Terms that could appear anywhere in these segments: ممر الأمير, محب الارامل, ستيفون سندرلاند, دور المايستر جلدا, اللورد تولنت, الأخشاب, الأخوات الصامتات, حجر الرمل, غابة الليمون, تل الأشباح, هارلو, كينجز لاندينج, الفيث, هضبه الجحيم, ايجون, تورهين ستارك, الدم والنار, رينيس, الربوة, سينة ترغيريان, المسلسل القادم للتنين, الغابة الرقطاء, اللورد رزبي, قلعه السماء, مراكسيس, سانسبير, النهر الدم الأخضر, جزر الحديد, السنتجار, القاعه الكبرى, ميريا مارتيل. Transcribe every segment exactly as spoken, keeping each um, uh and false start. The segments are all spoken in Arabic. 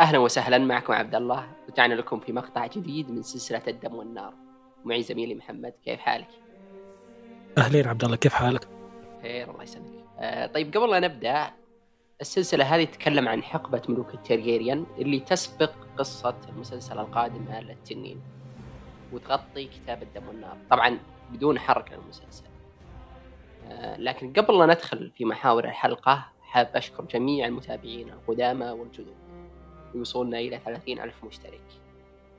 أهلا وسهلا معكم عبد الله، ودعنا لكم في مقطع جديد من سلسلة الدم والنار. معي زميلي محمد، كيف حالك؟ أهلين عبد الله، كيف حالك؟ خير الله يسلمك. آه طيب، قبل لا نبدأ السلسلة هذه تتكلم عن حقبة ملوك التارجيريان اللي تسبق قصة المسلسل القادم للتنين وتغطي كتاب الدم والنار، طبعا بدون حرق للمسلسل. آه لكن قبل لا ندخل في محاور الحلقة، حاب أشكر جميع المتابعين القدامى والجدد، يوصلنا إلى ثلاثين ألف مشترك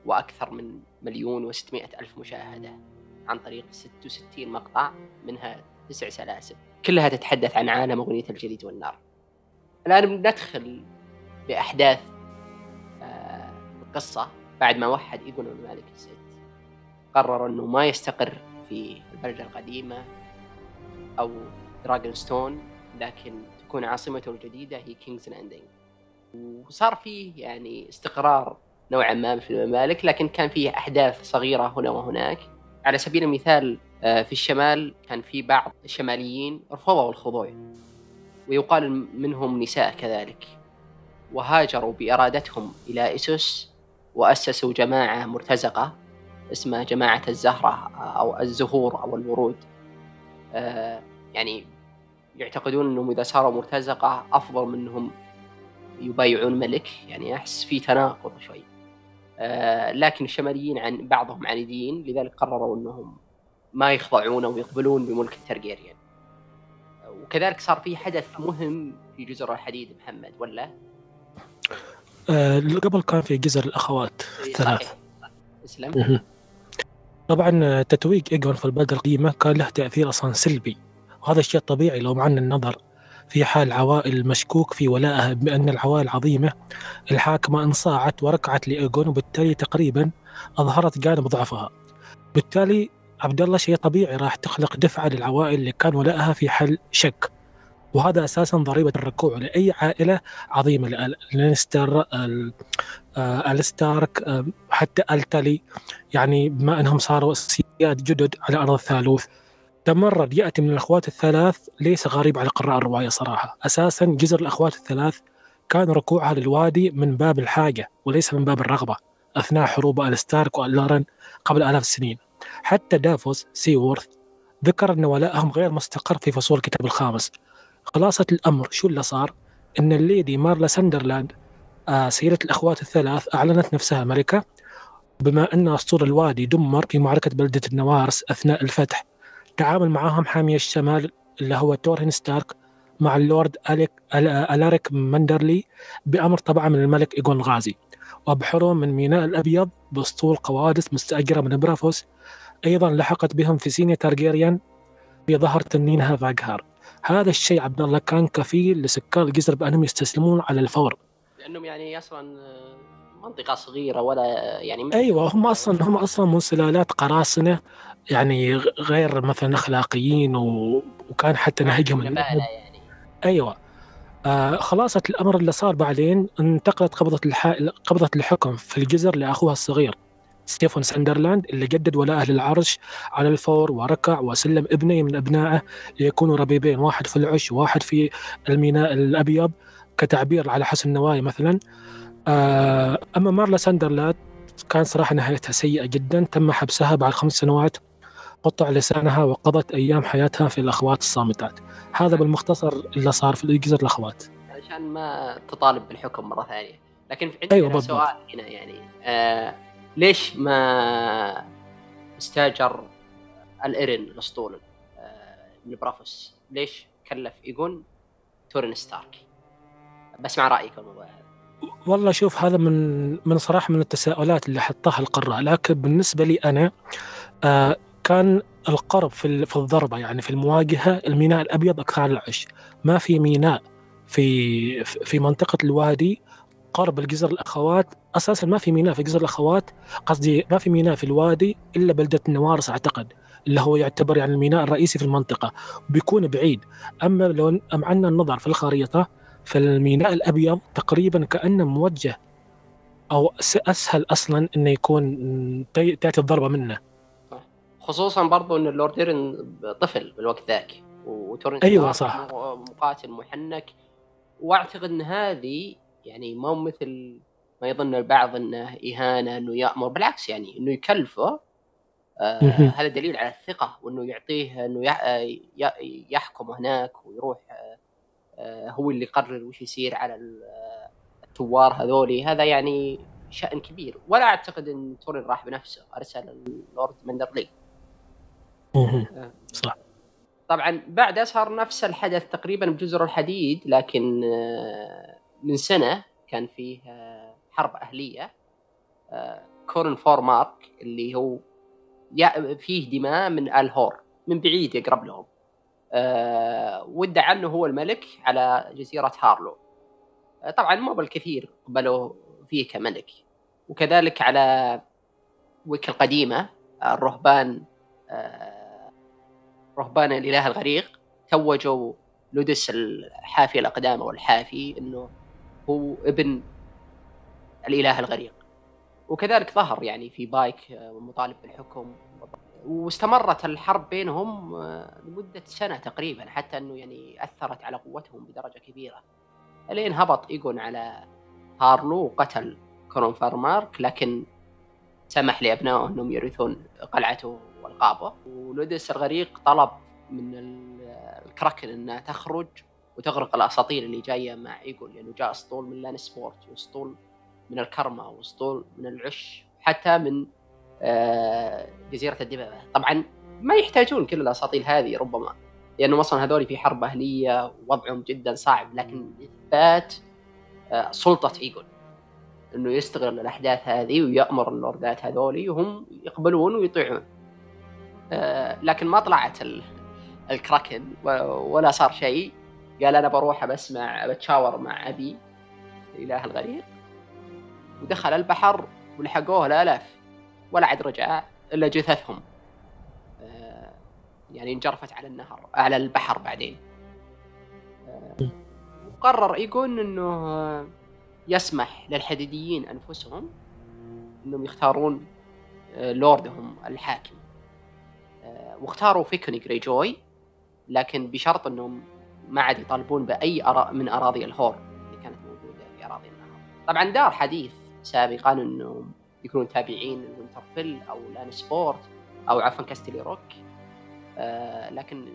وأكثر من مليون وستمائة ألف مشاهدة عن طريق ستة وستين مقطع، منها تسع سلاسل كلها تتحدث عن عالم أغنية الجليد والنار. الآن ندخل بأحداث آه القصة بعد ما وحد ايجون الملك الست، قرر أنه ما يستقر في البلدة القديمة أو دراجون ستون، لكن تكون عاصمته الجديدة هي كينجز لاندينج. وصار فيه يعني استقرار نوعا ما في الممالك، لكن كان فيه أحداث صغيرة هنا وهناك. على سبيل المثال في الشمال كان في بعض الشماليين رفضوا الخضوع، ويقال منهم نساء كذلك، وهاجروا بإرادتهم إلى إسوس وأسسوا جماعة مرتزقة اسمها جماعة الزهره أو الزهور أو الورود. يعني يعتقدون أنهم إذا صاروا مرتزقة أفضل منهم يبايعون ملك، يعني أحس في تناقض شوي. آه لكن الشماليين عن بعضهم عنيدين، لذلك قرروا أنهم ما يخضعون ويقبلون بملك التارجيريان. وكذلك صار في حدث مهم في جزر الحديد محمد، ولا؟ آه قبل كان في جزر الأخوات الثلاث. اسلم. طبعا تتويج ايجون في البلدة القديمة كان له تأثير أصلا سلبي، وهذا الشيء طبيعي لو معنا النظر في حال عوائل مشكوك في ولائها، بأن العوائل العظيمة الحاكمة انصاعت وركعت لإيجون، وبالتالي تقريبا أظهرت جانب ضعفها. بالتالي عبد الله شيء طبيعي راح تخلق دفعة للعوائل اللي كان ولائها في حل شك، وهذا أساسا ضريبة الركوع لأي عائلة عظيمة، لانستر الستارك حتى التالي، يعني بما أنهم صاروا سياد جدد على أرض الثالوث. تمرد يأتي من الأخوات الثلاث ليس غريب على قراء الرواية صراحة. أساسا جزر الأخوات الثلاث كان ركوعها للوادي من باب الحاجة وليس من باب الرغبة، أثناء حروب الستارك والارن قبل آلاف السنين. حتى دافوس سيورث ذكر أن ولائهم غير مستقر في فصول الكتاب الخامس. خلاصة الأمر شو اللي صار؟ أن الليدي مارلا ساندرلاند سيدة الأخوات الثلاث أعلنت نفسها ملكة، بما أن أسطول الوادي دمر في معركة بلدة النوارس أثناء الفتح. تعامل معهم حامية الشمال اللي هو تورهين ستارك مع اللورد أريك مندرلي بأمر طبعا من الملك ايجون الغازي، وأبحروا من ميناء الأبيض بأسطول قوادس مستأجرة من برافوس. أيضا لحقت بهم في سينة ترغيريان بظهر تنينها فاجهار. هذا الشيء عبد الله كان كفيل لسكان الجزر بأنهم يستسلمون على الفور، لأنهم يعني أصلا منطقة صغيرة ولا يعني. أيوة، هم أصلا هم أصلا من سلالات قراصنة، يعني غير مثلا أخلاقيين، و... وكان حتى نهجهم يعني. أيوة. آه خلاصة الأمر اللي صار بعدين، انتقلت قبضة الح... قبضة الحكم في الجزر لأخوها الصغير ستيفون سندرلاند، اللي جدد ولاءه للعرش على الفور وركع وسلم ابنين من أبنائه ليكونوا ربيبين، واحد في العش وواحد في الميناء الأبيض كتعبير على حسن النوايا مثلا. آه أما مارلا ساندرلاند كان صراحة نهايتها سيئة جدا، تم حبسها بعد خمس سنوات قطع لسانها، وقضت أيام حياتها في الأخوات الصامتات. هذا بالمختصر اللي صار في جزر الأخوات، علشان ما تطالب بالحكم مرة ثانية. لكن عندي أيوة سؤال هنا، يعني آه ليش ما استاجر الإرن الأسطول آه من برافوس؟ ليش كلف ايجون تورين ستارك؟ بسمع رأيك الموضوع. والله شوف، هذا من من صراحة من التساؤلات اللي حطها القراء، لكن بالنسبة لي أنا آه كان القرب في في الضربة، يعني في المواجهة الميناء الأبيض أكثر على العش. ما في ميناء في في منطقة الوادي قرب الجزر الأخوات، أساسا ما في ميناء في جزر الأخوات، قصدي ما في ميناء في الوادي إلا بلدة النوارس أعتقد، اللي هو يعتبر يعني الميناء الرئيسي في المنطقة، بيكون بعيد. أما لو عندنا النظر في الخريطة، فالميناء الأبيض تقريبا كأنه موجه، أو أسهل أصلا أنه يكون تأتي الضربة منه، خصوصا برضو أن اللورديرن طفل بالوقت ذاك، وتورين أيوة صح، مقاتل محنك. وأعتقد أن هذه يعني مو مثل ما يظن البعض انه اهانه انه يامر، بالعكس يعني انه يكلفه. آه هذا دليل على الثقه، وانه يعطيه انه يحكم هناك ويروح آه هو اللي يقرر وش يصير على الثوار هذولي. هذا يعني شأن كبير، ولا اعتقد ان تورين راح بنفسه، ارسل اللورد مندرلي. آه. صح. طبعا بعدها صار نفس الحدث تقريبا بجزر الحديد، لكن من سنه كان فيه حرب اهليه. كورين فور مارك اللي هو فيه دماء من الهور من بعيد يقرب لهم، وادعى انه هو الملك على جزيره هارلو. طبعا مو بالكثير قبلوا فيه كملك، وكذلك على ويك القديمه الرهبان رهبان الإله الغريق توجوا لودس الحافي الأقدام والحافي أنه هو ابن الإله الغريق، وكذلك ظهر يعني في بايك ومطالب بالحكم. واستمرت الحرب بينهم لمدة سنة تقريبا، حتى أنه يعني أثرت على قوتهم بدرجة كبيرة، لين هبط ايجون على هارلو وقتل كورين فور مارك، لكن سمح لأبنائه أنهم يرثون قلعته والقابه. ولودس الغريق طلب من الكراكن انها تخرج وتغرق الاساطيل اللي جايه مع ايجون، لانه جاء اسطول من لانسبورت واسطول من الكرمه واسطول من العش حتى من جزيره الدبابه. طبعا ما يحتاجون كل الاساطيل هذه ربما، لانه اصلا هذول في حرب اهليه ووضعهم جدا صعب، لكن اثبات سلطه ايجون انه يستغل الاحداث هذه ويامر اللوردات هذول وهم يقبلون ويطيعون. لكن ما طلعت الكراكن ولا صار شيء، قال أنا بروح بسمع بتشاور مع أبي الإله الغريق، ودخل البحر ولحقوه الآلاف، ولا عاد رجع إلا جثثهم يعني انجرفت على النهر على البحر. بعدين وقرر ايجون أنه يسمح للحديديين أنفسهم أنهم يختارون لوردهم الحاكم، واختاروا فيكوني غريجوي، لكن بشرط انهم ما عاد يطالبون باي أرا من اراضي الهور اللي كانت موجوده في اراضي النهر. طبعا دار حديث سابقا انهم يكونون تابعين لوينترفيل او لانسبورت او عفوا كاستيلي روك، آه لكن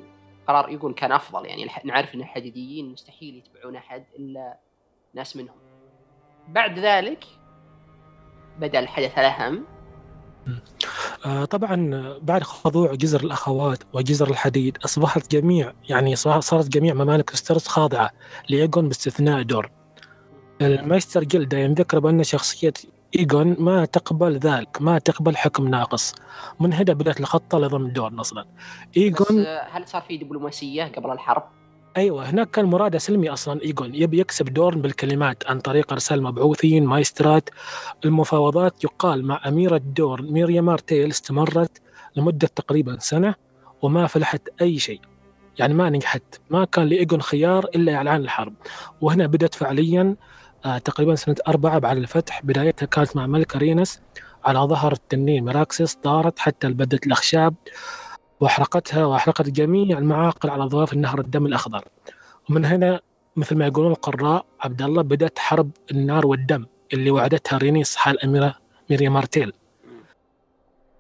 قرار ايجون كان افضل. يعني نعرف ان الحديديين مستحيل يتبعون احد الا ناس منهم. بعد ذلك بدا الحدث الاهم. طبعا بعد خضوع جزر الأخوات وجزر الحديد أصبحت جميع يعني صارت جميع ممالك ستارز خاضعة لإيجون باستثناء دور. المايستر جلدا يذكر بأن شخصية إيجون ما تقبل ذلك، ما تقبل حكم ناقص. من هنا بدأت الخطة لضم دور أصلا إيجون. هل صار في دبلوماسية قبل الحرب؟ أيوة، هناك كان مراده سلمي أصلا. إيجون يبي يكسب دورن بالكلمات عن طريق إرسال مبعوثين مايسترات. المفاوضات يقال مع أميرة دورن ميريا مارتيل استمرت لمدة تقريبا سنة وما فلحت أي شيء، يعني ما نجحت، ما كان لإيجون خيار إلا إعلان الحرب. وهنا بدأت فعليا تقريبا سنة أربعة بعد الفتح. بدايتها كانت مع ملك رينيس على ظهر التنين مراكسيس، دارت حتى بدت الأخشاب وأحرقتها وأحرقت جميع المعاقل على ضفاف النهر الدم الأخضر. ومن هنا مثل ما يقولون القراء عبد الله بدأت حرب النار والدم اللي وعدتها رينيس حال أميرة ميريا مارتيل.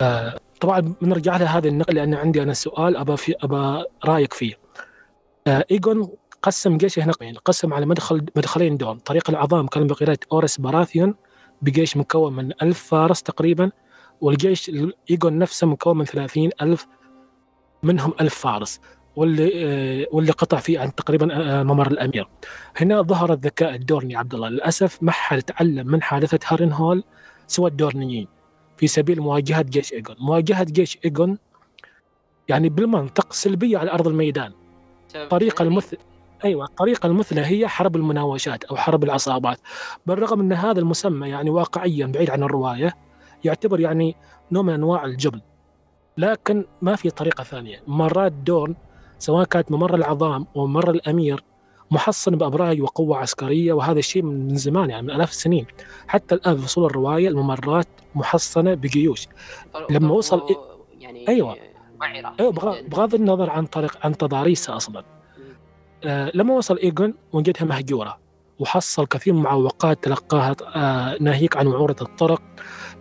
آه طبعا بنرجع لها هذا النقل لأن عندي أنا سؤال أبا في أبا رأيك فيه. آه إيجون قسم جيشه هنا، قسم على مدخل مدخلين دوم. طريق العظام كان بقيادة أورس باراثيون بجيش مكون من ألف فارس تقريبا، والجيش إيجون نفسه مكون من ثلاثين ألف منهم ألف فارس، واللي واللي قطع فيه عن تقريبا ممر الأمير. هنا ظهر الذكاء الدورني عبد الله. للأسف ما حد تعلم من حادثة هارنهول سوى الدورنيين في سبيل مواجهة جيش إيجون. مواجهة جيش إيجون يعني بالمنطق سلبية على أرض الميدان. الطريقة المثل أيوة الطريقة المثلى هي حرب المناوشات أو حرب العصابات، بالرغم أن هذا المسمى يعني واقعيا بعيد عن الرواية يعتبر يعني نوع من أنواع الجبن، لكن ما في طريقة ثانية. مرات دورن سواء كانت ممر العظام أو ممر الأمير محصن بأبراج وقوة عسكرية، وهذا الشيء من زمان يعني من آلاف السنين. حتى الآن في فصول الرواية الممرات محصنة بجيوش. لما وصل يعني أيوة أيوة بغض النظر عن طريق عن تضاريسها أصلا. آه لما وصل إيجون وجدها مهجورة وحصل كثير من المعوقات تلقاها ناهيك عن وعورة الطرق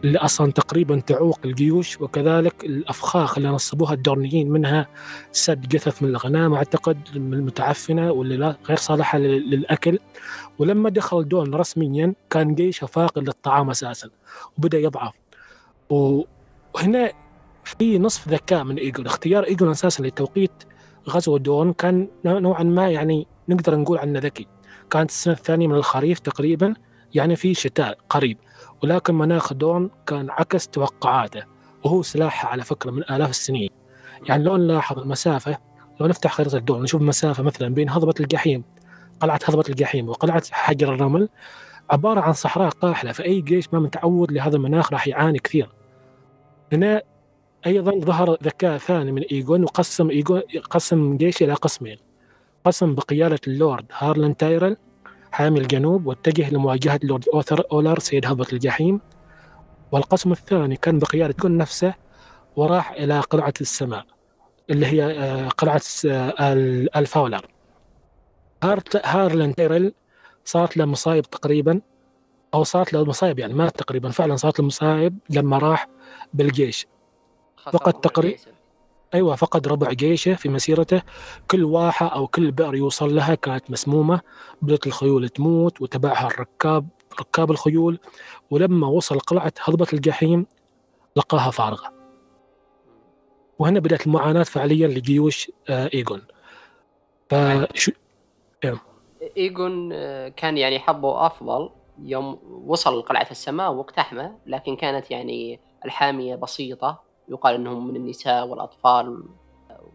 اللي أصلا تقريبا تعوق الجيوش، وكذلك الأفخاخ اللي نصبوها الدرنيين، منها سد جثث من الغنم أعتقد المتعفنة واللي غير صالحة للأكل. ولما دخل الدون رسميا كان جيشه فاقد للطعام أساسا وبدأ يضعف. وهنا في نصف ذكاء من ايجون، اختيار ايجون أساسا لتوقيت غزو دون كان نوعا ما يعني نقدر نقول عنه ذكي. كانت السنة الثانية من الخريف تقريبا، يعني في شتاء قريب، ولكن مناخ دون كان عكس توقعاته، وهو سلاحه على فكرة من آلاف السنين. يعني لو نلاحظ المسافة، لو نفتح خريطة دون نشوف مسافة مثلا بين هضبة الجحيم، قلعة هضبة الجحيم وقلعة حجر الرمل، عبارة عن صحراء قاحلة، فأي جيش ما متعود لهذا المناخ راح يعاني كثير. هنا أيضا ظهر ذكاء ثاني من إيجون، وقسم إيجون قسم جيشه إلى قسمين، قسم بقيادة اللورد هارلان تايرل حامي الجنوب واتجه لمواجهة اللورد أوثر أولر سيد هضبة الجحيم، والقسم الثاني كان بقيادة كون نفسه وراح إلى قلعة السماء اللي هي قلعة الفاولر. هارلان تايرل صارت له مصايب تقريبا، أو صارت له مصايب يعني ما تقريبا فعلا صارت له مصايب لما راح بالجيش، فقد تقريبا أيوة فقد ربع جيشه في مسيرته. كل واحة أو كل بئر يوصل لها كانت مسمومة، بدأت الخيول تموت وتبعها الركاب ركاب الخيول، ولما وصل قلعة هضبة الجحيم لقاها فارغة. وهنا بدأت المعاناة فعليا لجيوش إيجون. فشو إيجون كان يعني حظه أفضل يوم وصل لقلعة السماء واقتحمه، لكن كانت يعني الحامية بسيطة، يقال أنهم من النساء والأطفال.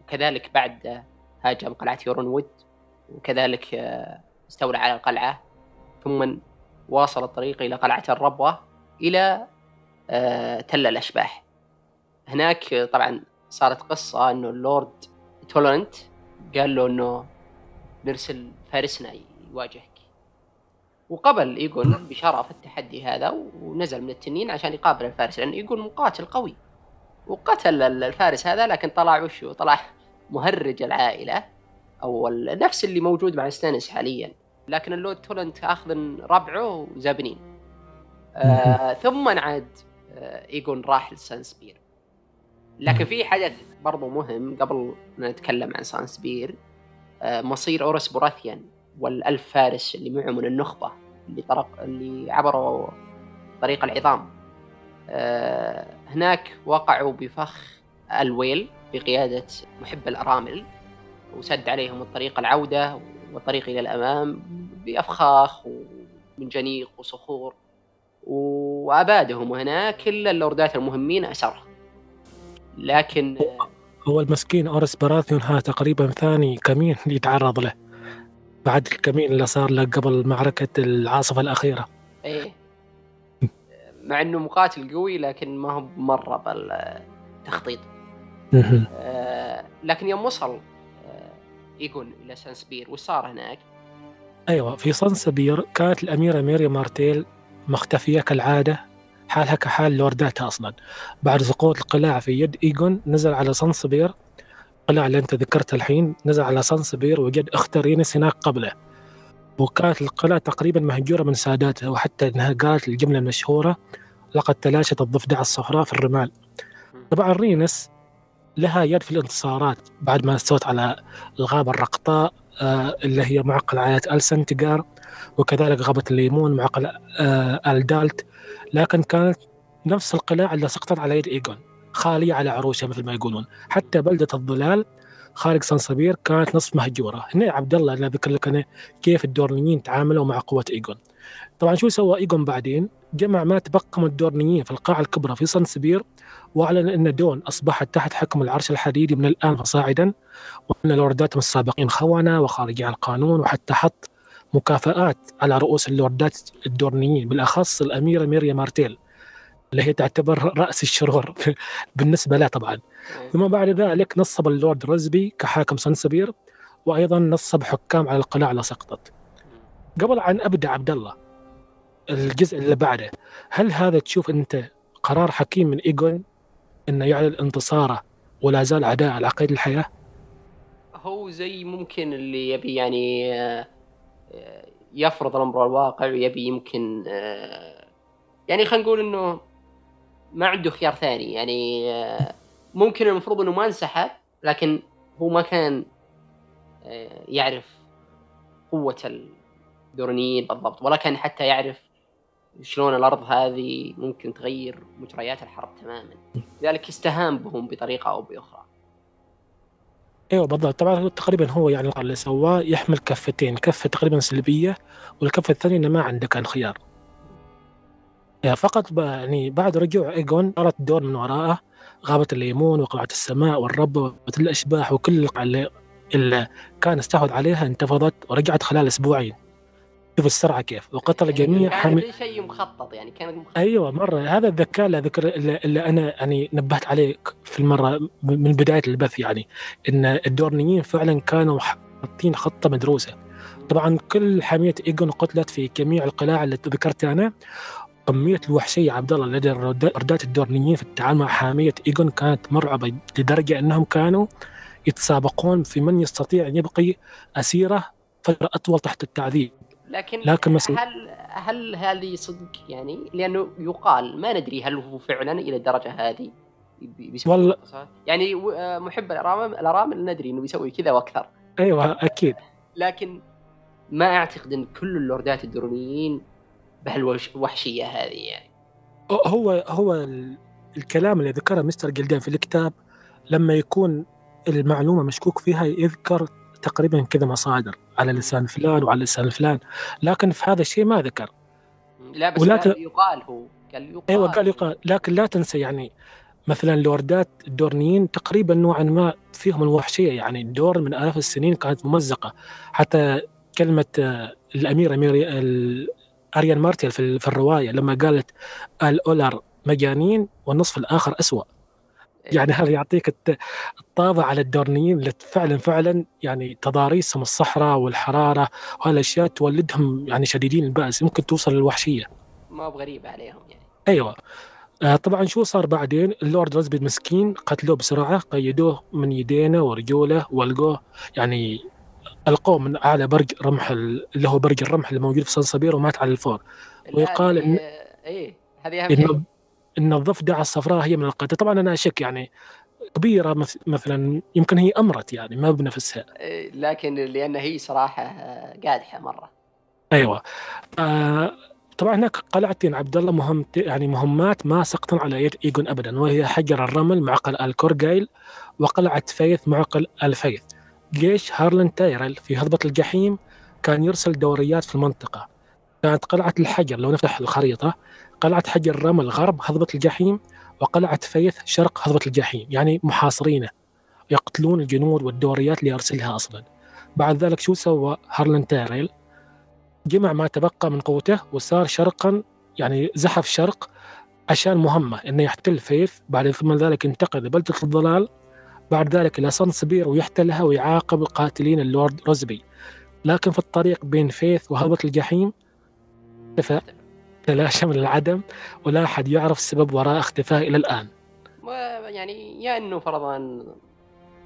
وكذلك بعد هاجم قلعة يورونوود، وكذلك استولى على القلعة، ثم واصل الطريق إلى قلعة الربوة إلى تل الأشباح. هناك طبعا صارت قصة أنه اللورد تولرنت قال له أنه نرسل فارسنا يواجهك، وقبل إيجون بشرف التحدي هذا ونزل من التنين عشان يقابل الفارس، لأن إيجون مقاتل قوي، وقتل الفارس هذا. لكن طلع وشو طلع مهرج العائلة، أو نفس اللي موجود مع ستانس حاليا، لكن اللورد تولنت أخذ ربعه وزبنين. آه ثم عاد آه إيجون راح لسانسبير. لكن في حدث برضو مهم قبل نتكلم عن سانسبير، آه مصير أورس باراثيون والألف فارس اللي معه من النخبة اللي طرق اللي عبروا طريق العظام. آه هناك وقعوا بفخ الويل بقيادة محب الارامل، وسد عليهم الطريق العودة والطريق إلى الأمام بأفخاخ ومنجنيق وصخور، وأبادهم هناك إلا اللوردات المهمين أسره. لكن هو المسكين أورس باراثيون ها تقريبا ثاني كمين يتعرض له بعد الكمين اللي صار له قبل معركة العاصفة الأخيرة. إيه، مع انه مقاتل قوي لكن ما هو مره بالتخطيط. آه لكن يوم وصل آه ايجون الى سانسبير وصار هناك، ايوه في سانسبير كانت الاميره ميريا مارتيل مختفيه كالعاده، حالها كحال لورداتها اصلا. بعد سقوط القلاع في يد ايجون نزل على سانسبير، القلاع اللي انت ذكرتها الحين، نزل على سانسبير وجد اخت رينيس هناك قبله، وكانت القلعة تقريبا مهجورة من ساداتها، وحتى انها قالت الجملة المشهورة لقد تلاشت الضفدع الصفراء في الرمال. طبعا رينيس لها يد في الانتصارات بعد ما استوت على الغابة الرقطاء آه اللي هي معقلة عائلة ألسنتجار، وكذلك غابة الليمون معقلة آه ألدالت. لكن كانت نفس القلاع اللي سقطت على يد إيجون خالية على عروشها مثل ما يقولون. حتى بلدة الظلال خارج سانسبير كانت نصف مهجوره. هنا عبد الله انا ذكر لك انا كيف الدورنيين تعاملوا مع قوه ايجون. طبعا شو سوى ايجون بعدين؟ جمع ما تبقى من الدورنيين في القاعه الكبرى في سانسبير، واعلن ان دون اصبحت تحت حكم العرش الحديدي من الان فصاعدا، وان لورداتهم السابقين خونه وخارجين عن القانون، وحتى حط مكافآت على رؤوس اللوردات الدورنيين، بالاخص الاميره ميريا مارتيل اللي هي تعتبر رأس الشرور بالنسبة له طبعا. ثم بعد ذلك نصب اللورد رزبي كحاكم سانسبير، وأيضا نصب حكام على القلاع اللي سقطت. قبل أن أبدأ عبد الله الجزء اللي بعده، هل هذا تشوف أنت قرار حكيم من إيجون أنه يعلن انتصاره ولا زال عداء على قيد الحياة؟ هو زي ممكن اللي يبي يعني يفرض الامر الواقع ويبي يمكن آه يعني خلينا نقول انه ما عنده خيار ثاني يعني آه ممكن المفروض انه ما انسحب لكن هو ما كان آه يعرف قوه الدورنيين بالضبط ولا كان حتى يعرف شلون الارض هذه ممكن تغير مجريات الحرب تماما، لذلك استهان بهم بطريقه او باخرى. ايوه بالضبط، طبعا تقريبا هو يعني اللي سواه يحمل كفتين، كفه تقريبا سلبيه والكفه الثانيه انه ما عنده كان خيار. يعني فقط يعني بعد رجوع ايجون صارت الدور من وراءه غابه الليمون وقلعه السماء والربه وقتل الاشباح وكل القلعه اللي كان استحوذ عليها انتفضت ورجعت خلال اسبوعين. شوف السرعه كيف، وقتل جميع حامل يعني شيء مخطط يعني كان مخطط. ايوه مره هذا الذكاء ذكر اللي انا يعني نبهت عليك في المره من بدايه البث، يعني ان الدورنيين فعلا كانوا حاطين خطه مدروسه. طبعا كل حاميه ايجون قتلت في جميع القلاع اللي ذكرتها انا. كميه الوحشيه عبد الله لدى ردات الدورنيين في التعامل مع حاميه ايجون كانت مرعبه لدرجه انهم كانوا يتسابقون في من يستطيع ان يبقي اسيره فتره اطول تحت التعذيب. لكن, لكن هل هل هذه صدق يعني؟ لانه يقال ما ندري هل هو فعلا الى الدرجه هذه والله يعني محب الارامل الارامل ندري انه يسوي كذا واكثر. ايوه اكيد، لكن ما اعتقد ان كل اللوردات الدرونيين بهالوحشيه هذه. يعني هو هو الكلام اللي ذكره مستر جلدان في الكتاب لما يكون المعلومه مشكوك فيها يذكر تقريبا كذا مصادر على لسان فلان وعلى لسان فلان، لكن في هذا الشيء ما ذكر. لا بس ت... يقال هو قال يقال. ايوه قال يقال، لكن لا تنسى يعني مثلا لوردات الدورنيين تقريبا نوعا ما فيهم الوحشيه، يعني الدور من آلاف السنين كانت ممزقه، حتى كلمه الاميره ميريا اريان مارتيل في الروايه لما قالت الاولر مجانين والنصف الاخر اسوأ. يعني هذا يعطيك الطابع على الدورنيين اللي فعلا فعلا يعني تضاريسهم الصحراء والحراره وهالاشياء تولدهم يعني شديدين الباس، يمكن توصل للوحشيه. ما بغريبه عليهم يعني. ايوه آه طبعا شو صار بعدين؟ اللورد رزبي المسكين قتلوه بسرعه، قيدوه من يدينه ورجوله ولقوه يعني القوه من اعلى برج رمح اللي هو برج الرمح اللي موجود في سانسبير ومات على الفور. ويقال ان ايه هذه اهم ان الضفدعه الصفراء هي من القتل. طبعا انا اشك يعني كبيره مثلا يمكن هي امرت يعني ما بنفسها، لكن لان هي صراحه قادحه مره. ايوه آه طبعا هناك قلعتين عبد الله مهم يعني مهمات ما سقطن على يد ايجون ابدا، وهي حجر الرمل معقل الكورجايل وقلعه فيث معقل الفيث. جيش هارلن تايرل في هضبه الجحيم كان يرسل دوريات في المنطقه. كانت قلعه الحجر لو نفتح الخريطه قلعة حجر الرمل غرب هضبة الجحيم وقلعة فيث شرق هضبة الجحيم، يعني محاصرينه يقتلون الجنود والدوريات اللي يرسلها أصلا. بعد ذلك شو سوى هارلن تايريل؟ جمع ما تبقى من قوته وصار شرقا يعني زحف شرق عشان مهمة إنه يحتل فيث. بعد ثم ذلك انتقل لبلدة الضلال، بعد ذلك إلى سانسبير ويحتلها ويعاقب القاتلين اللورد رزبي. لكن في الطريق بين فيث وهضبة الجحيم اختفى، تلاشى من العدم ولا أحد يعرف السبب وراء اختفائه إلى الآن. يعني يا أنه فرضاً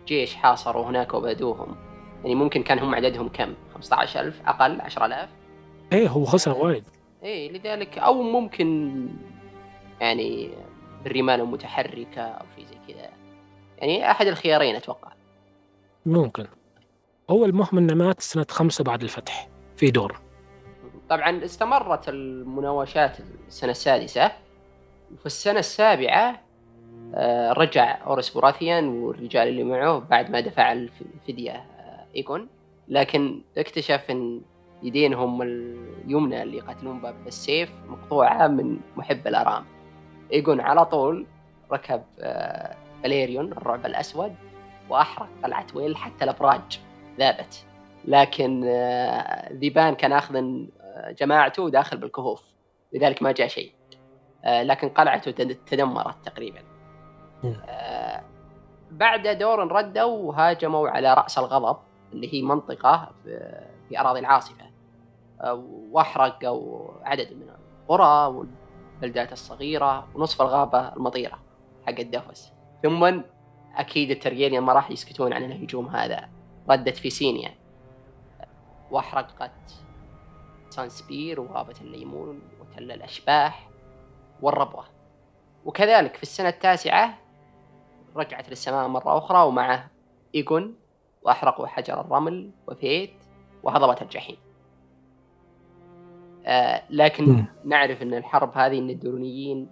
جيش حاصروا هناك وبادوهم، يعني ممكن كان هم عددهم كم؟ خمسة عشر ألف أقل عشرة آلاف؟ إيه هو خسر وايد. إيه لذلك أو ممكن يعني الرمال متحركة أو شيء زي كذا، يعني أحد الخيارين أتوقع. ممكن. هو المهم أنه مات سنة خمسة بعد الفتح في دور. طبعا استمرت المناوشات السنة السادسة، وفي السنة السابعة رجع أورس باراثيون والرجال اللي معه بعد ما دفع الفدية إيجون، لكن اكتشف أن يدينهم اليمنى اللي قتلون بالسيف مقطوعة من محب الأرامل. إيجون على طول ركب فاليريون الرعب الأسود وأحرق قلعة ويل حتى الأبراج ذابت، لكن ذيبان كان أخذ جماعته داخل بالكهوف لذلك ما جاء شيء، لكن قلعته تدمرت تقريبا. بعد دور ردوا وهاجموا على رأس الغضب اللي هي منطقة في أراضي العاصفة، وأحرقوا عدد من القرى والبلدات الصغيرة ونصف الغابة المطيرة حق الدفوس. ثم أكيد التارجيريان ما راح يسكتون عن الهجوم هذا، ردت في سينيا وأحرقت سانسبير وغابة الليمون وتل الأشباح والربوة. وكذلك في السنة التاسعة رجعت للسماء مرة أخرى ومعه ايجون، وأحرقوا حجر الرمل وفيت وهضبه الجحيم. آه لكن م. نعرف أن الحرب هذه أن الدورونيين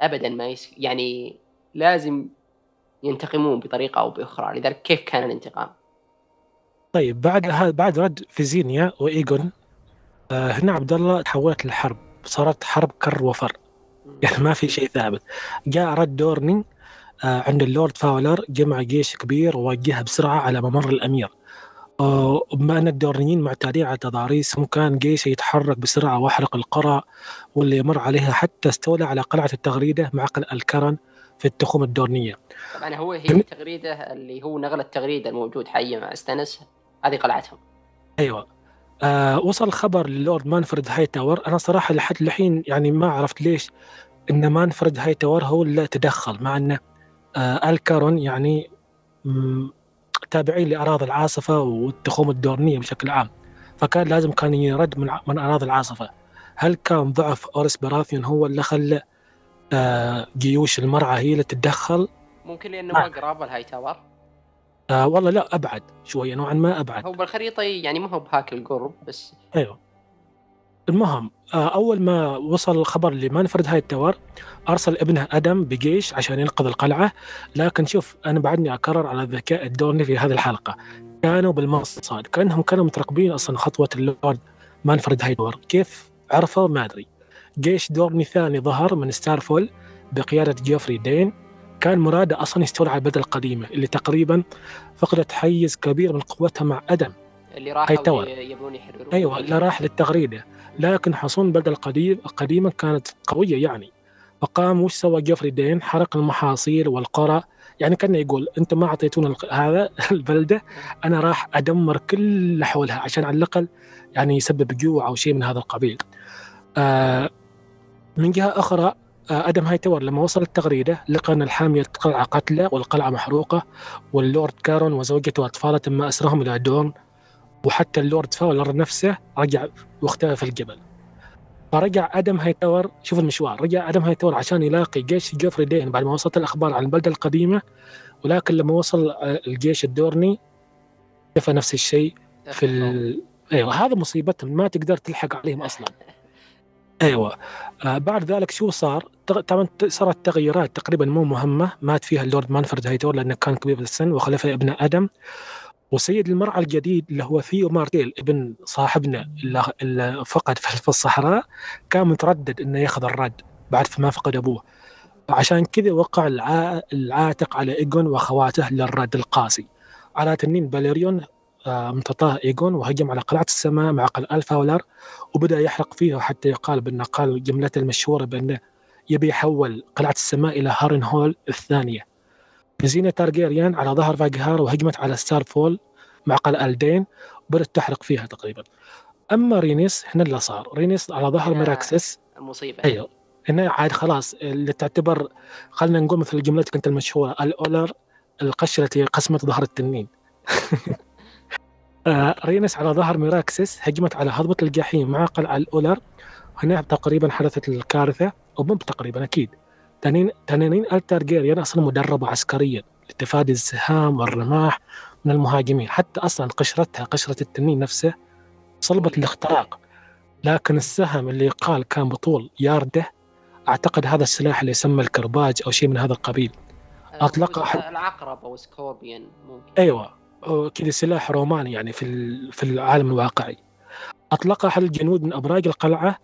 أبدا ما يس... يعني لازم ينتقمون بطريقة أو بأخرى، لذلك كيف كان الانتقام؟ طيب بعد بعد رد فيزينيا وإيجون آه هنا عبد الله تحولت للحرب، صارت حرب كر وفر، يعني ما في شيء ثابت. جاء رد دورني آه عند اللورد فاولر، جمع جيش كبير ووجهه بسرعة على ممر الأمير. آه بما أن الدورنيين معتادين على تضاريسهم، كان جيشه يتحرك بسرعة واحرق القرى واللي يمر عليها، حتى استولى على قلعة التغريدة معقل الكرن في التخوم الدورنية. طبعا هو هي التغريدة اللي هو نغل التغريدة الموجود حي مع استانس، هذه قلعتهم. أيوة. آه وصل خبر للورد مانفرد هاي تاور. أنا صراحة لحد الحين يعني ما عرفت ليش إن مانفرد هاي تاور هو اللي تدخل، مع إنه آه الكارون يعني تابعين لأراضي العاصفة والتخوم الدورنية بشكل عام، فكان لازم كان يرد من, من أراضي العاصفة. هل كان ضعف أورس باراثيون هو اللي خلى آه جيوش المرعى هي اللي تتدخل؟ ممكن لأنه ما قراب الهاي تاور. آه والله لا، أبعد شوية نوعا ما، أبعد هو بالخريطة يعني، ما هو بهاك القرب بس. أيوه. المهم آه أول ما وصل الخبر لمانفرد هاي التاور، أرسل ابنه أدم بجيش عشان ينقذ القلعة. لكن شوف، أنا بعدني أكرر على الذكاء الدورني في هذه الحلقة، كانوا بالمقصد، كأنهم كانوا مترقبين أصلا خطوة اللورد مانفرد هاي تاور. كيف عرفه ما أدري. جيش دورني ثاني ظهر من ستارفول بقيادة جيوفري دين، كان مراده أصلا يستولى على البلدة القديمة اللي تقريبا فقدت حيز كبير من قوتها مع أدم اللي راح يبون يحررون. أيوه، اللي راح للتغريدة. لكن حصون البلدة القديمة كانت قوية يعني. فقام وش سوى جيوفري دين؟ حرق المحاصيل والقرى، يعني كان يقول أنت ما أعطيتونا هذا البلدة، أنا راح أدمر كل اللي حولها عشان على الأقل يعني يسبب جوع أو شيء من هذا القبيل. آه من جهة أخرى أدم هاي تاور لما وصل التغريدة لقى أن الحامية القلعة قتلى والقلعة محروقة، واللورد كارون وزوجته وأطفاله تم أسرهم إلى دورن، وحتى اللورد فاولر نفسه رجع واختفى في الجبل. فرجع أدم هاي تاور، شوف المشوار، رجع أدم هاي تاور عشان يلاقي جيش جيوفري دين بعد ما وصلت الأخبار عن البلدة القديمة. ولكن لما وصل الجيش الدورني اختفى نفس الشيء في ال... أيوة، هذا مصيبتهم، ما تقدر تلحق عليهم أصلا. ايوه. آه بعد ذلك شو صار؟ طبعا صارت تغييرات تقريبا مو مهمه، مات فيها اللورد مانفرد هاي تاور لانه كان كبير بالسن، وخلفه ابنه ادم. وسيد المرعى الجديد اللي هو ثيو مارتيل، ابن صاحبنا اللي فقد في الصحراء، كان متردد انه ياخذ الرد بعد ما فقد ابوه، عشان كذا وقع العاتق على ايجون واخواته للرد القاسي. على تنين باليريون امتطاه ايجون وهجم على قلعه السماء معقل الفاولر، وبدا يحرق فيها، حتى يقال بانه قال جملته المشهوره بانه يبي يحول قلعه السماء الى هارن هول الثانيه. سينة ترغيريان على ظهر فاجهار وهجمت على ستارفول معقل الدين وبدات تحرق فيها تقريبا. اما رينيس، هنا اللي صار، رينيس على ظهر مراكسيس مصيبه. ايوه، هنا عاد خلاص اللي تعتبر، خلينا نقول مثل جملتك انت المشهوره، الاولر القشه التي قسمت ظهر التنين. آه رينيس على ظهر ميراكسيس هجمت على هضبه الجحيم مع قلعه الاولر. هنا تقريبا حدثت الكارثه، او مو تقريبا، اكيد تنين تنانين التارجيريان اصلا مدربه عسكريا لتفادي السهام والرماح من المهاجمين، حتى اصلا قشرتها، قشره التنين نفسه، صلبت الاختراق. لكن السهم اللي قال كان بطول يارده، اعتقد هذا السلاح اللي يسمى الكرباج او شيء من هذا القبيل، اطلقه العقرب او سكوربيان ممكن. ايوه كذا، سلاح روماني يعني في في العالم الواقعي. اطلق احد الجنود من ابراج القلعه،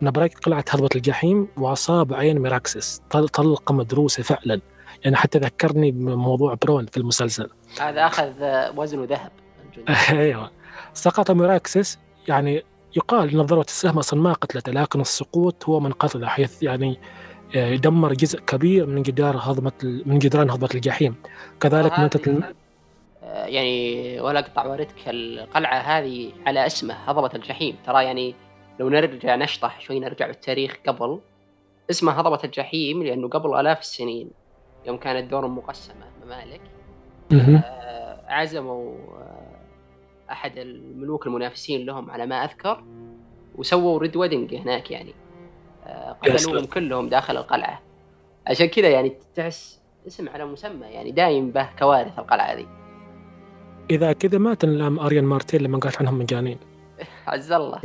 من ابراج قلعه هضبه الجحيم، واصاب عين ميراكسيس، طلقه مدروسه فعلا، يعني حتى ذكرني بموضوع برون في المسلسل، هذا اخذ وزنه ذهب. ايوه. سقط ميراكسيس، يعني يقال ان ضربه السهم اصلا ما قتلته، لكن السقوط هو من قتله، حيث يعني دمر جزء كبير من جدار هضبه من جدران هضبه الجحيم. كذلك ماتت يعني، ولا قطع وردك، القلعة هذه على اسمه هضبة الجحيم ترى، يعني لو نرجع نشطح شوي، نرجع بالتاريخ قبل، اسمه هضبة الجحيم لأنه قبل آلاف السنين يوم كانت دور مقسمة ممالك، عزموا أحد الملوك المنافسين لهم على ما أذكر، وسووا ريد ويدنج هناك يعني، قتلوهم كلهم داخل القلعه. عشان كذا يعني تحس اسم على مسمى، يعني دايم به كوارث القلعه هذه. اذا كذا ما تنلام اريان مارتيل لما قالت عنهم مجانين. عز الله.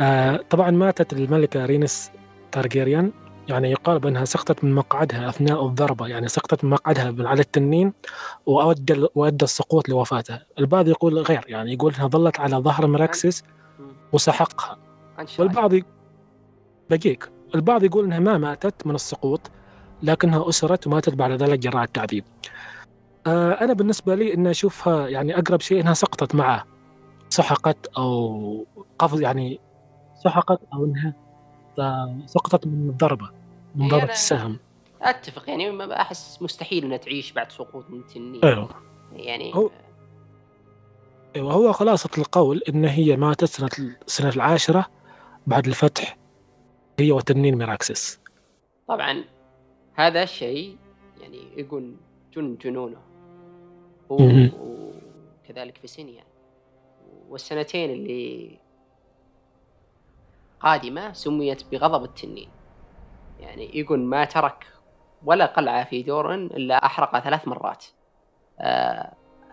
آه طبعا ماتت الملكه رينيس تارجيريان، يعني يقال بأنها سقطت من مقعدها أثناء الضربة، يعني سقطت من مقعدها على التنين وأدى وأدى السقوط لوفاتها. البعض يقول غير، يعني يقول أنها ظلت على ظهر مراكسيس وسحقها، والبعض دقيق البعض يقول أنها ما ماتت من السقوط لكنها أسرت وماتت بعد ذلك جراء التعذيب. أنا بالنسبة لي أن أشوفها يعني أقرب شيء أنها سقطت معه، سحقت أو قفز، يعني سحقت أو أنها سقطت من الضربة، من ضربة السهم. أتفق، يعني ما أحس مستحيل أنها تعيش بعد سقوط من التنين. أيوه. يعني هو أيوه هو خلاصة القول إن هي ماتت سنة السنة العاشرة بعد الفتح، هي وتنين ميراكسيس. طبعا هذا الشيء يعني يقول جن جنونه هو وكذلك في سينيا يعني. والسنتين اللي قادمة سميت بغضب التنين، يعني يقول ما ترك ولا قلعة في دورن إلا أحرق ثلاث مرات،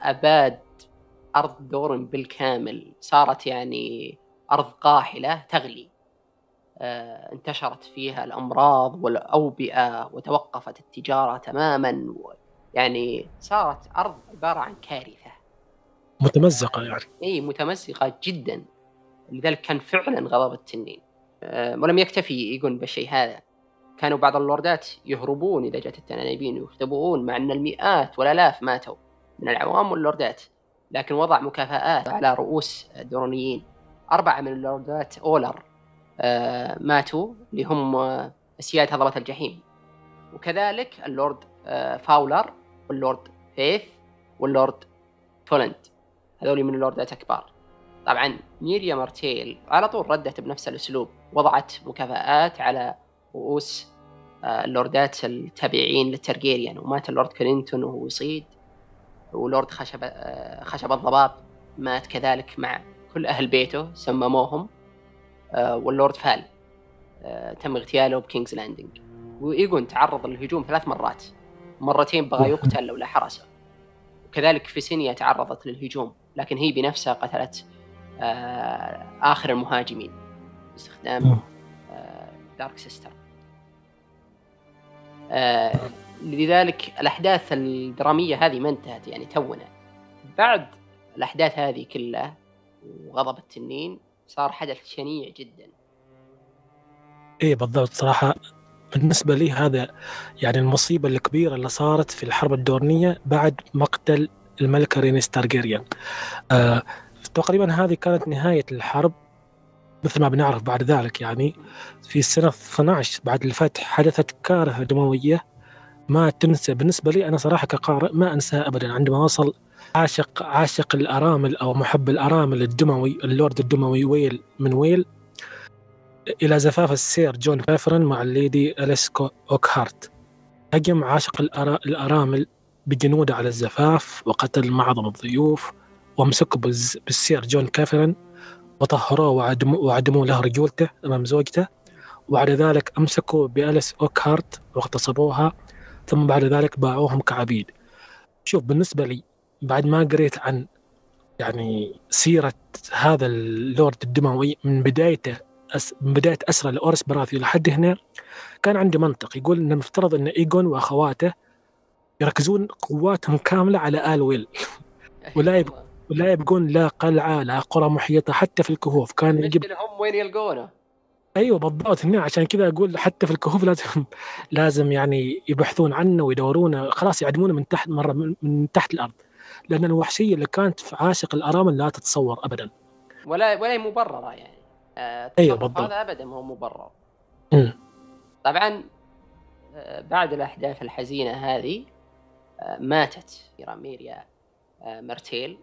أباد أرض دورن بالكامل، صارت يعني أرض قاحلة تغلي، انتشرت فيها الأمراض والأوبئة وتوقفت التجارة تماما، يعني صارت أرض عبارة عن كارثة متمزقة يعني. إيه متمزقة جدا، لذلك كان فعلا غضب التنين. ولم يكتفي ايجون بالشيء هذا، كانوا بعض اللوردات يهربون إذا جاءت التنانيبين ويختبؤون، مع أن المئات والآلاف ماتوا من العوام واللوردات، لكن وضع مكافآت على رؤوس الدورونيين. أربعة من اللوردات أولر ماتوا لهم أسياد هضبة الجحيم، وكذلك اللورد فاولر واللورد فيث واللورد تولند، هذول من اللوردات أكبار. طبعا ميريا مارتيل على طول ردت بنفس الأسلوب، وضعت مكافآت على رؤوس اللوردات التابعين للتارجيريان، ومات اللورد كلينتون وهو يصيد، ولورد خشب خشب الضباب مات كذلك مع كل أهل بيته سمموهم، واللورد فال تم اغتياله بكينجز لاندينج. وإيجون تعرض للهجوم ثلاث مرات، مرتين بغى يقتل لولا حرسه، وكذلك فيسينيا تعرضت للهجوم لكن هي بنفسها قتلت آخر المهاجمين باستخدام دارك سيستر. لذلك الأحداث الدرامية هذه ما انتهت، يعني تونا بعد الأحداث هذه كلها وغضب التنين صار حدث شنيع جدا. إيه بالضبط. صراحة بالنسبة لي هذا يعني المصيبة الكبيرة اللي صارت في الحرب الدورنية بعد مقتل الملكة رينيس تارجيريان. آه تقريبا هذه كانت نهاية الحرب مثل ما بنعرف. بعد ذلك يعني في السنة الثانية عشرة بعد الفتح حدثت كارثة دموية ما تنسى. بالنسبة لي أنا صراحة كقارئ ما أنساها أبدا، عندما وصل عاشق عاشق الأرامل أو محب الأرامل الدموي اللورد الدموي ويل من ويل إلى زفاف السير جون بافرن مع الليدي أليسكو أوكهارت. هجم عاشق الأرامل بجنوده على الزفاف وقتل معظم الضيوف، ومسكوا بالسير جون كافرن وطهروه وعدموا وعدمو له رجولته أمام زوجته، وبعد ذلك أمسكوا بأليس أوكهارت واغتصبوها، ثم بعد ذلك باعوهم كعبيد. شوف بالنسبة لي بعد ما قريت عن يعني سيرة هذا اللورد الدموي من بدايته أس من بداية أسرة لأورس براثيون لحد هنا، كان عندي منطق يقول إن المفترض أن إيجون وأخواته يركزون قواتهم كاملة على آل ويل ولا يبقى ولا يبقون لا قلعة لا قرى محيطة، حتى في الكهوف كان يجب هم وين يلقونه. أيوة بالضبط. هنا عشان كذا أقول حتى في الكهوف لازم لازم يعني يبحثون عنه ويدورونه، خلاص يعدمونه من تحت مرة من تحت الأرض، لأن الوحشية اللي كانت في عاشق الأرامل لا تتصور أبدا ولا ولا مبررة يعني. آه أيوة بالضبط. هذا أبدا ما هو مبرر. م. طبعا بعد الأحداث الحزينة هذه ماتت ميريا مارتيل،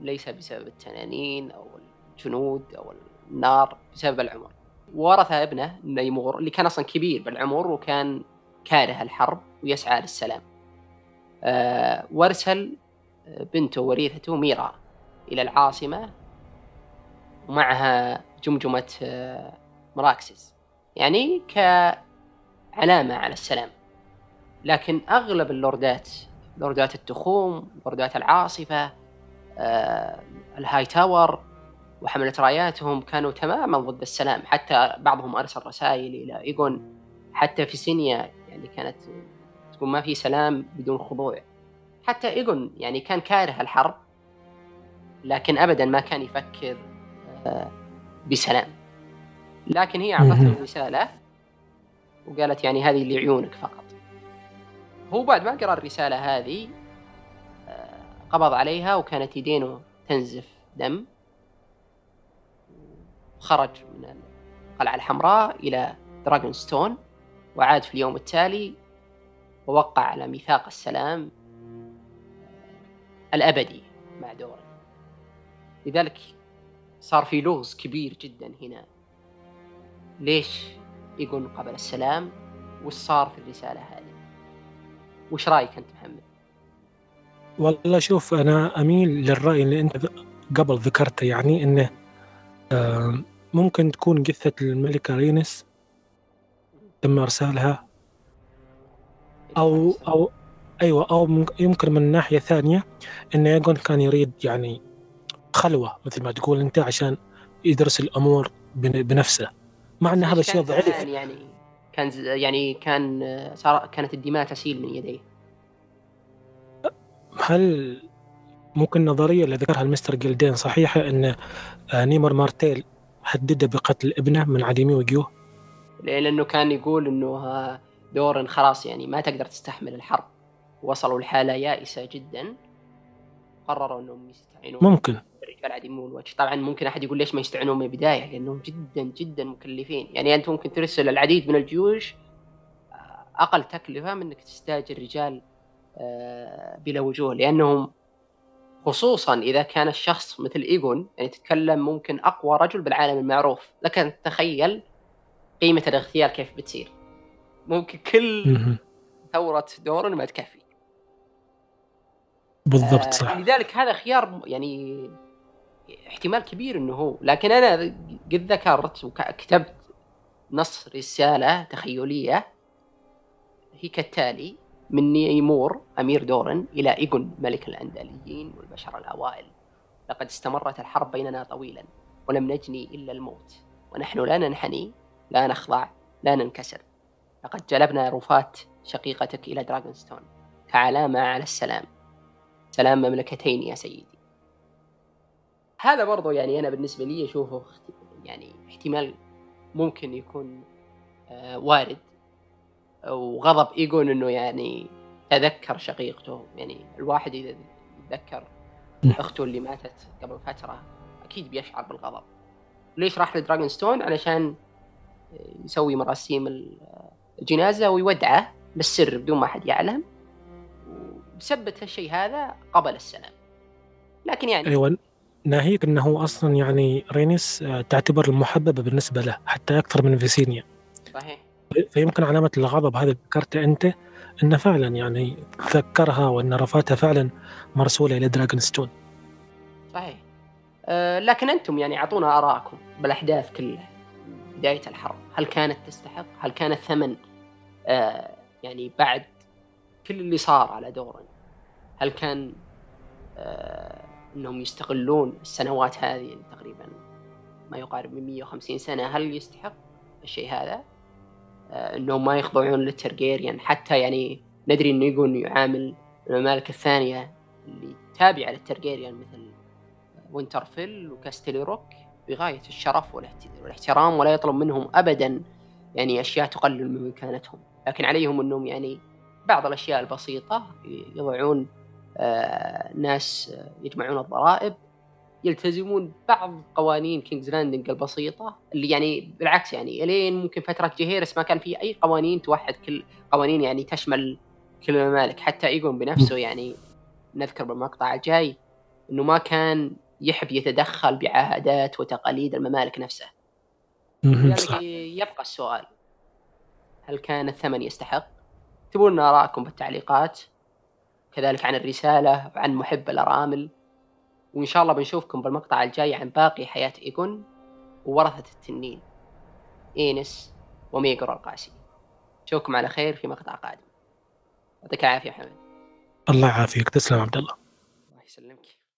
ليس بسبب التنانين أو الجنود أو النار، بسبب العمر. وورثها ابنه نيمور اللي كان أصلا كبير بالعمر وكان كاره الحرب ويسعى للسلام. أه وارسل بنته وريثته ميرا إلى العاصمة ومعها جمجمة مراكسيس، يعني كعلامة على السلام. لكن أغلب اللوردات، لوردات التخوم، لوردات العاصفة، الهاي تاور وحملة راياتهم كانوا تماما ضد السلام، حتى بعضهم أرسل رسائل إلى ايجون حتى في سينيا، يعني كانت تقول ما في سلام بدون خضوع. حتى ايجون يعني كان كاره الحرب، لكن أبدا ما كان يفكر بسلام. لكن هي أعطتهم رسالة وقالت يعني هذه اللي عيونك فقط. هو بعد ما قرأ الرسالة هذه قبض عليها، وكانت يدينه تنزف دم. خرج من القلعة الحمراء إلى دراجون ستون، وعاد في اليوم التالي ووقع على ميثاق السلام الأبدي مع دورن. لذلك صار في لغز كبير جدا هنا، ليش ايجون قبل السلام؟ وش صار في الرسالة هذه؟ وش رأيك أنت محمد؟ والله شوف، أنا أميل للرأي اللي أنت قبل ذكرته، يعني أنه ممكن تكون قثة الملكة رينيس تم إرسالها، أو أو أيوة، أو يمكن من ناحية ثانية أن ايجون كان يريد يعني خلوة مثل ما تقول أنت عشان يدرس الأمور بنفسه، مع أن هذا الشيء ضعيف. يعني كان يعني كان صار كانت الدماء تسيل من يديه. هل ممكن النظرية اللي ذكرها المستر جلدين صحيحة أن نيمر مارتيل هدده بقتل ابنه من عديمي وجوه؟ لأنه كان يقول أنه دورن خلاص يعني ما تقدر تستحمل الحرب، وصلوا لحالة يائسة جداً، قرروا أنهم يستعينون ممكن رجال عديمي الوجه. طبعاً ممكن أحد يقول ليش ما يستعينون من البداية، لأنهم جداً جداً مكلفين. يعني أنت ممكن ترسل العديد من الجيوش أقل تكلفة من أنك تستاجر رجال بلا وجوه، لأنهم خصوصاً إذا كان الشخص مثل ايجون، يعني تتكلم ممكن أقوى رجل بالعالم المعروف، لكن تخيل قيمة الاغتيال كيف بتصير. ممكن كل ثورة دورن ما تكفي. بالضبط صح. آه، لذلك هذا خيار يعني احتمال كبير أنه هو. لكن أنا قد ذكرت وكتبت نص رسالة تخيلية هي كالتالي: من نيمور أمير دورن إلى ايجون ملك الأندليين والبشر الأوائل، لقد استمرت الحرب بيننا طويلا ولم نجني إلا الموت، ونحن لا ننحني، لا نخضع، لا ننكسر. لقد جلبنا رفات شقيقتك إلى دراغونستون كعلامة على السلام. سلام مملكتين يا سيدي. هذا برضو يعني أنا بالنسبة لي أشوفه يعني احتمال ممكن يكون آه وارد. وغضب ايجون انه يعني تذكر شقيقته، يعني الواحد اذا يتذكر اخته اللي ماتت قبل فتره اكيد بيشعر بالغضب. ليش راح لدراغونستون؟ علشان يسوي مراسيم الجنازه ويودعه بالسر بدون ما احد يعلم، وثبت هالشيء هذا قبل السلام. لكن يعني ايوه، ناهيك انه اصلا يعني رينيس تعتبر المحببه بالنسبه له حتى اكثر من فيسينيا. صحيح. فيمكن علامة الغضب هذه ذكرتها أنت أنه فعلا يعني تذكرها، وأن رفاتها فعلا مرسولة إلى دراغونستون. صحيح. أه لكن أنتم يعني أعطونا آراءكم بالأحداث كلها، بداية الحرب هل كانت تستحق؟ هل كان الثمن أه يعني بعد كل اللي صار على دورن، هل كان أه أنهم يستغلون السنوات هذه تقريبا ما يقارب من مئة وخمسين سنة، هل يستحق الشيء هذا؟ أنهم ما يخضعون للتارجيريان، حتى يعني ندري أنه ايجون يعامل الممالك الثانية اللي تابعة للتارجيريان مثل وينترفيل وكاستيلي روك بغاية الشرف والاحترام، ولا يطلب منهم أبدا يعني أشياء تقلل من مكانتهم. لكن عليهم أنهم يعني بعض الأشياء البسيطة يضعون آه ناس يجمعون الضرائب، يلتزمون بعض قوانين كينجز لاندينج البسيطة، اللي يعني بالعكس يعني الين ممكن فترة جهيرس ما كان في أي قوانين توحد كل قوانين يعني تشمل كل الممالك. حتى ايجون بنفسه يعني نذكر بالمقطع الجاي إنه ما كان يحب يتدخل بعهدات وتقاليد الممالك نفسها. يعني يبقى السؤال، هل كان الثمن يستحق؟ اكتبوا لنا آراءكم بالتعليقات، كذلك عن الرسالة وعن محب الأرامل. وإن شاء الله بنشوفكم بالمقطع الجاي عن باقي حياة ايجون وورثة التنين إينس وميقرا القاسي. نشوفكم على خير في مقطع قادم. يعطيك العافية يا محمد. الله يعافيك. تسلم عبد الله.